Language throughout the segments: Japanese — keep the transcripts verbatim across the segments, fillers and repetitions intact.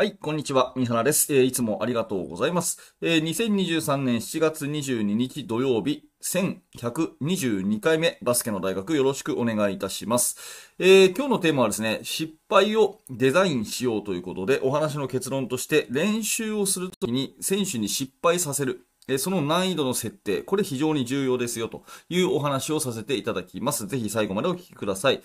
はい、こんにちは、みはなです、えー。いつもありがとうございます。えー、にせんにじゅうさんねんしちがつにじゅうににち土曜日、せんひゃくにじゅうにかいめ、バスケの大学よろしくお願いいたします。えー、今日のテーマはですね、失敗をデザインしようということで、お話の結論として、練習をするときに選手に失敗させる。その難易度の設定、これ非常に重要ですよというお話をさせていただきます。ぜひ最後までお聞きください。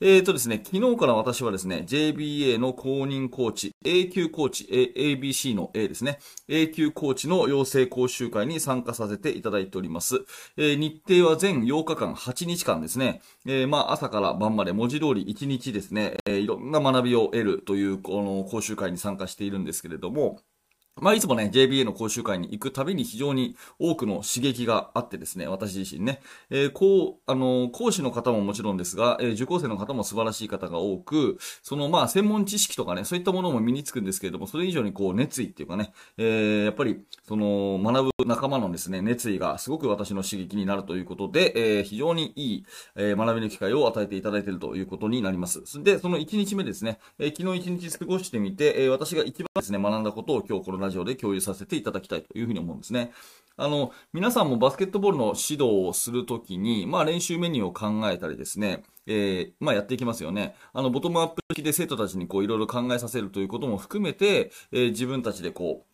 えーとですね、昨日から私はですね、ジェイビーエー の公認コーチ、A 級コーチ、エービーシー の A ですね、A 級コーチの養成講習会に参加させていただいております。えー、日程は全ようかかん、はちにちかんですね、えー、まあ朝から晩まで文字通りいちにちですね、えー、いろんな学びを得るというこの講習会に参加しているんですけれども、まあ、いつもね、ジェイビーエー の講習会に行くたびに非常に多くの刺激があってですね、私自身ね、えー、こう、あのー、講師の方ももちろんですが、えー、受講生の方も素晴らしい方が多く、そのまあ、専門知識とかね、そういったものも身につくんですけれども、それ以上にこう、熱意っていうかね、えー、やっぱり、その、学ぶ仲間のですね、熱意がすごく私の刺激になるということで、えー、非常にいい、えー、学びの機会を与えていただいているということになります。で、そのいちにちめですね、えー、昨日いちにち過ごしてみて、えー、私が一番ですね、学んだことを今日このラジオで共有させていただきたいというふうに思うんですね。あの、皆さんもバスケットボールの指導をするときに、まあ練習メニューを考えたりですね、えー、まあやっていきますよね。あの、ボトムアップ式で生徒たちにこういろいろ考えさせるということも含めて、えー、自分たちでこ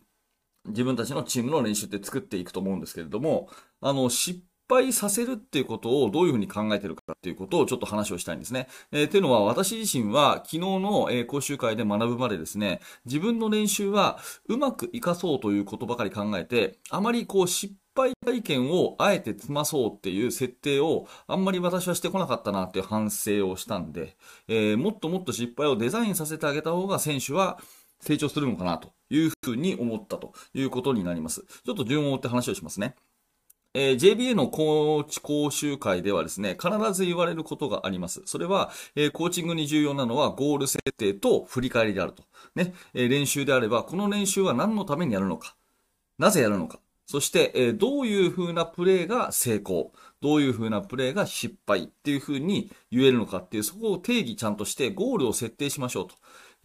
う、自分たちのチームの練習って作っていくと思うんですけれども、あの、失敗失敗させるっていうことをどういうふうに考えてるかっていうことをちょっと話をしたいんですね。えー、っていうのは私自身は昨日の、えー、講習会で学ぶまでですね、自分の練習はうまく活かそうということばかり考えて、あまりこう失敗失敗体験をあえてつまそうっていう設定をあんまり私はしてこなかったなっていう反省をしたんで、えー、もっともっと失敗をデザインさせてあげた方が選手は成長するのかなというふうに思ったということになります。ちょっと順を追って話をしますね。えー、ジェイビーエー のコーチ講習会ではですね、必ず言われることがあります。それは、えー、コーチングに重要なのはゴール設定と振り返りであると。ね、えー、練習であれば、この練習は何のためにやるのか、なぜやるのか、そして、えー、どういう風なプレーが成功、どういう風なプレーが失敗っていう風に言えるのかっていう、そこを定義ちゃんとしてゴールを設定しましょうと。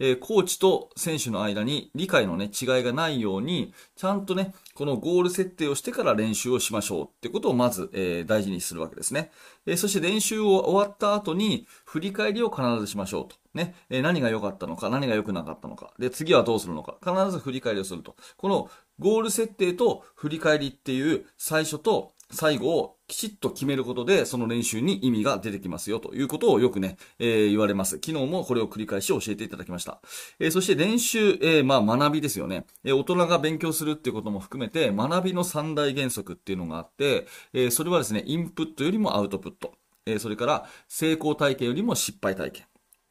えー、コーチと選手の間に理解のね、違いがないように、ちゃんとね、このゴール設定をしてから練習をしましょうってことをまず、えー、大事にするわけですね。えー、そして練習を終わった後に振り返りを必ずしましょうと。ね、えー、何が良かったのか、何が良くなかったのか。で、次はどうするのか。必ず振り返りをすると。このゴール設定と振り返りっていう最初と最後をきちっと決めることで、その練習に意味が出てきますよということをよくね、えー、言われます。昨日もこれを繰り返し教えていただきました。えー、そして練習、えー、まあ学びですよね、えー。大人が勉強するっていうことも含めて、学びの三大原則っていうのがあって、えー、それはですね、インプットよりもアウトプット。えー、それから成功体験よりも失敗体験。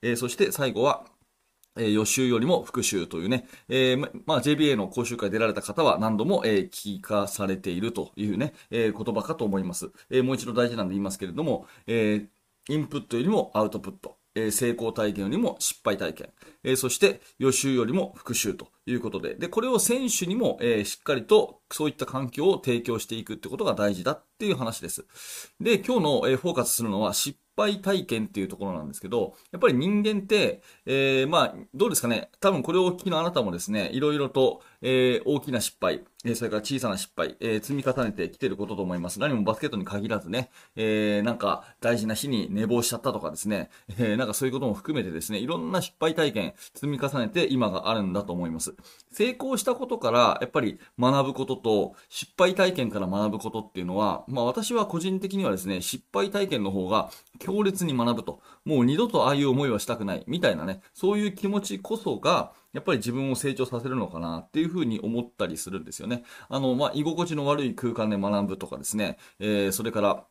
えー、そして最後は、え、予習よりも復習というね、えー、まあ ジェイビーエー の講習会出られた方は何度も、えー、聞かされているというね、えー、言葉かと思います。えー、もう一度大事なんで言いますけれども、えー、インプットよりもアウトプット、えー、成功体験よりも失敗体験、えー、そして予習よりも復習ということで、で、これを選手にも、えー、しっかりとそういった環境を提供していくってことが大事だっていう話です。で、今日の、えー、フォーカスするのは失敗失敗体験っていうところなんですけど、やっぱり人間って、えー、まあ、どうですかね。多分これをお聞きのあなたもですね、いろいろと、えー、大きな失敗、えー、それから小さな失敗、えー、積み重ねてきてることと思います。何もバスケットに限らずね、えー、なんか大事な日に寝坊しちゃったとかですね、えー、なんかそういうことも含めてですね、いろんな失敗体験、積み重ねて今があるんだと思います。成功したことから、やっぱり学ぶことと、失敗体験から学ぶことっていうのは、まあ私は個人的にはですね、失敗体験の方が、強烈に学ぶと、もう二度とああいう思いはしたくないみたいなね、そういう気持ちこそがやっぱり自分を成長させるのかなっていうふうに思ったりするんですよね。あのまあ居心地の悪い空間で学ぶとかですね、えー、それから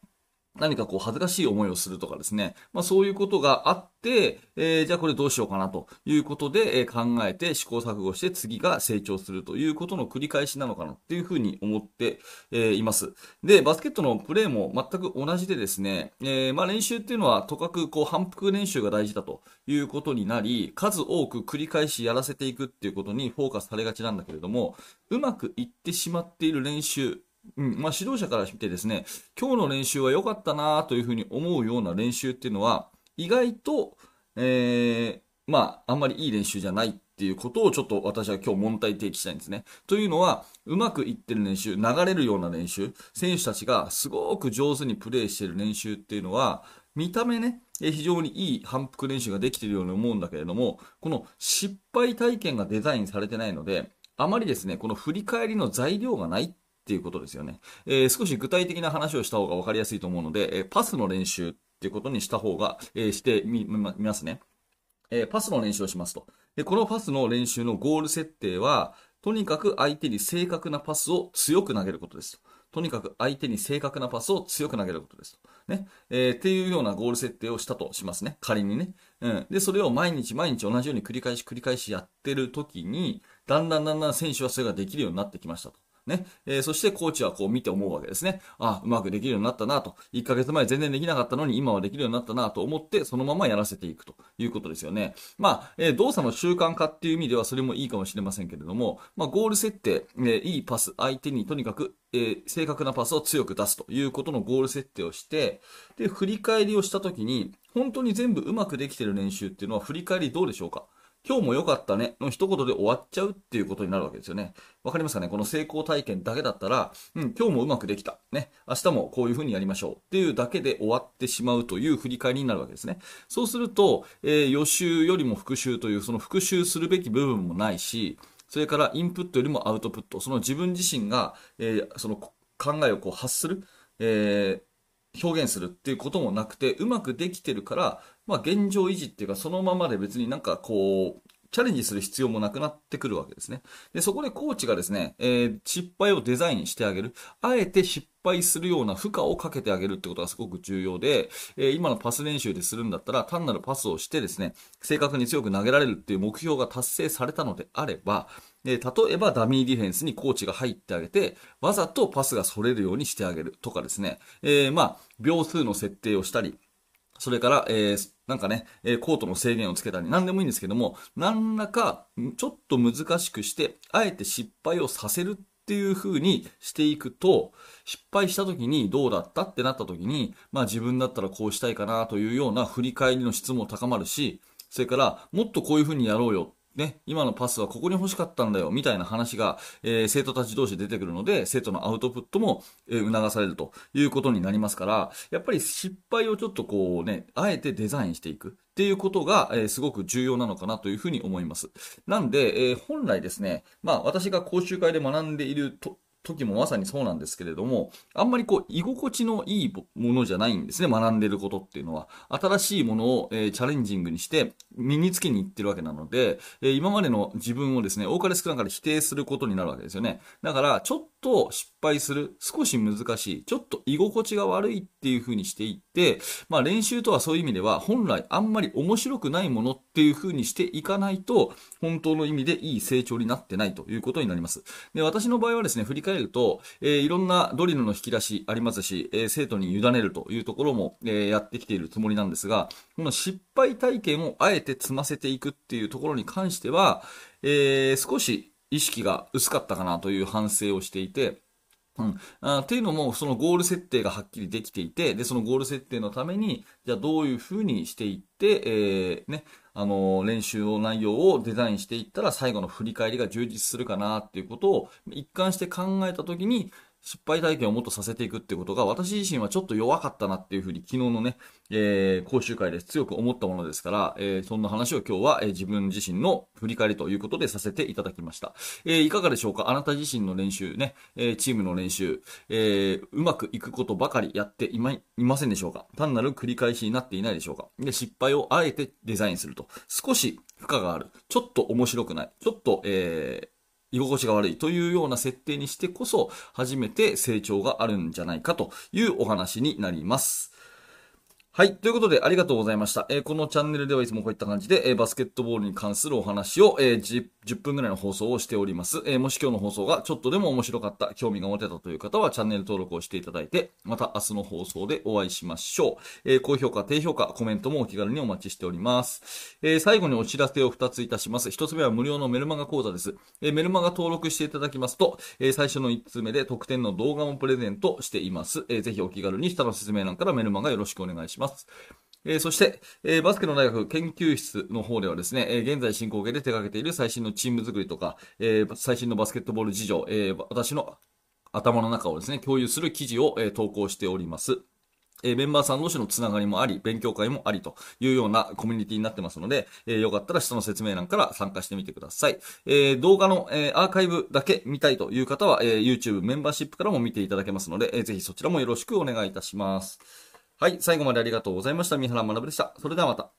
何かこう恥ずかしい思いをするとかですね、まあそういうことがあって、えー、じゃあこれどうしようかなということで、えー、考えて試行錯誤して次が成長するということの繰り返しなのかなっていうふうに思って、えー、います。で、バスケットのプレーも全く同じでですね、えー、まあ練習っていうのはとかくこう反復練習が大事だということになり、数多く繰り返しやらせていくっていうことにフォーカスされがちなんだけれども、うまくいってしまっている練習、うん、まあ指導者から見てですね、今日の練習は良かったなというふうに思うような練習っていうのは、意外と、えー、まあ、あんまりいい練習じゃないっっていうことをちょっと私は今日問題提起したいんですね。というのは、うまくいってる練習、流れるような練習、選手たちがすごく上手にプレーしている練習っていうのは、見た目ね、非常にいい反復練習ができているように思うんだけれども、この失敗体験がデザインされてないので、あまりですね、この振り返りの材料がないっていうことですよね。えー、少し具体的な話をした方が分かりやすいと思うので、えー、パスの練習っていうことにした方が、えー、してみ、みますね。えー、パスの練習をしますと。で、このパスの練習のゴール設定は、とにかく相手に正確なパスを強く投げることですと。とにかく相手に正確なパスを強く投げることですと。ね。えー、っていうようなゴール設定をしたとしますね。仮にね。うん。で、それを毎日毎日同じように繰り返し繰り返しやってるときに、だんだんだんだん選手はそれができるようになってきましたと。ね。えー、そしてコーチはこう見て思うわけですね。あ、うまくできるようになったなと。いっかげつまえ全然できなかったのに今はできるようになったなと思って、そのままやらせていくということですよね。まあ、えー、動作の習慣化っていう意味ではそれもいいかもしれませんけれども、まあ、ゴール設定、えー、いいパス、相手にとにかく、えー、正確なパスを強く出すということのゴール設定をして、で、振り返りをしたときに、本当に全部うまくできている練習っていうのは振り返りどうでしょうか？今日も良かったねの一言で終わっちゃうっていうことになるわけですよね。わかりますかね？この成功体験だけだったら、うん、今日もうまくできた。ね。明日もこういう風にやりましょうっていうだけで終わってしまうという振り返りになるわけですね。そうすると、えー、予習よりも復習というその復習するべき部分もないし、それからインプットよりもアウトプット、その自分自身が、えー、その考えをこう発する、えー、表現するっていうこともなくて、うまくできてるから、まあ現状維持っていうかそのままで別になんかこう、チャレンジする必要もなくなってくるわけですね。で、そこでコーチがですね、えー、失敗をデザインしてあげる。あえて失敗するような負荷をかけてあげるってことがすごく重要で、えー、今のパス練習でするんだったら単なるパスをしてですね、正確に強く投げられるっていう目標が達成されたのであれば、例えばダミーディフェンスにコーチが入ってあげて、わざとパスがそれるようにしてあげるとかですね、えー、まあ、秒数の設定をしたり、それから、えー、なんかね、えー、コートの制限をつけたり、何でもいいんですけども、何らか、ちょっと難しくして、あえて失敗をさせるっていう風にしていくと、失敗した時にどうだったってなった時に、まあ自分だったらこうしたいかなというような振り返りの質も高まるし、それから、もっとこういう風にやろうよ。ね、今のパスはここに欲しかったんだよ、みたいな話が、えー、生徒たち同士で出てくるので、生徒のアウトプットも、えー、促されるということになりますから、やっぱり失敗をちょっとこうね、あえてデザインしていくっていうことが、えー、すごく重要なのかなというふうに思います。なんで、えー、本来ですね、まあ私が講習会で学んでいると、時もまさにそうなんですけれども、あんまりこう居心地のいいものじゃないんですね。学んでることっていうのは新しいものを、えー、チャレンジングにして身につけにいってるわけなので、えー、今までの自分をですね多かれ少なかれ否定することになるわけですよね。だからちょっと失敗する、少し難しい、ちょっと居心地が悪いっていう風にしていって、まあ練習とはそういう意味では本来あんまり面白くないものっていう風にしていかないと本当の意味でいい成長になってないということになります。で、私の場合はですね振り返ると、えー、いろんなドリルの引き出しありますし、えー、生徒に委ねるというところも、えー、やってきているつもりなんですが、この失敗体験をあえて積ませていくっていうところに関しては、えー、少し意識が薄かったかなという反省をしていて、うん、あっていうのも、そのゴール設定がはっきりできていて、で、そのゴール設定のために、じゃあどういう風にしていって、えー、ね、あのー、練習の内容をデザインしていったら最後の振り返りが充実するかなっていうことを一貫して考えたときに、失敗体験をもっとさせていくってことが、私自身はちょっと弱かったなっていうふうに、昨日のね、えー、講習会で強く思ったものですから、えー、そんな話を今日は、えー、自分自身の振り返りということでさせていただきました。えー、いかがでしょうか？あなた自身の練習ね、えー、チームの練習、えー、うまくいくことばかりやっていま、いませんでしょうか？単なる繰り返しになっていないでしょうか？で、失敗をあえてデザインすると。少し負荷がある。ちょっと面白くない。ちょっと、えー、居心地が悪いというような設定にしてこそ初めて成長があるんじゃないかというお話になります。はい。ということでありがとうございました。えー、このチャンネルではいつもこういった感じで、えー、バスケットボールに関するお話を、えー、じゅっぷんぐらいの放送をしております。えー、もし今日の放送がちょっとでも面白かった、興味が持てたという方はチャンネル登録をしていただいて、また明日の放送でお会いしましょう。えー、高評価、低評価、コメントもお気軽にお待ちしております。えー、最後にお知らせをふたついたします。ひとつめは無料のメルマガ講座です。えー、メルマガ登録していただきますと、えー、最初のひとつめで特典の動画もプレゼントしています。えー、ぜひお気軽に下の説明欄からメルマガよろしくお願いします。えー、そして、えー、バスケの大学研究室の方ではですね、えー、現在進行形で手掛けている最新のチーム作りとか、えー、最新のバスケットボール事情、えー、私の頭の中をですね、共有する記事を、えー、投稿しております。えー、メンバーさん同士のつながりもあり、勉強会もありというようなコミュニティになってますので、えー、よかったら下の説明欄から参加してみてください。えー、動画の、えー、アーカイブだけ見たいという方は、えー、YouTube メンバーシップからも見ていただけますので、えー、ぜひそちらもよろしくお願いいたします。はい、最後までありがとうございました。三原学でした。それではまた。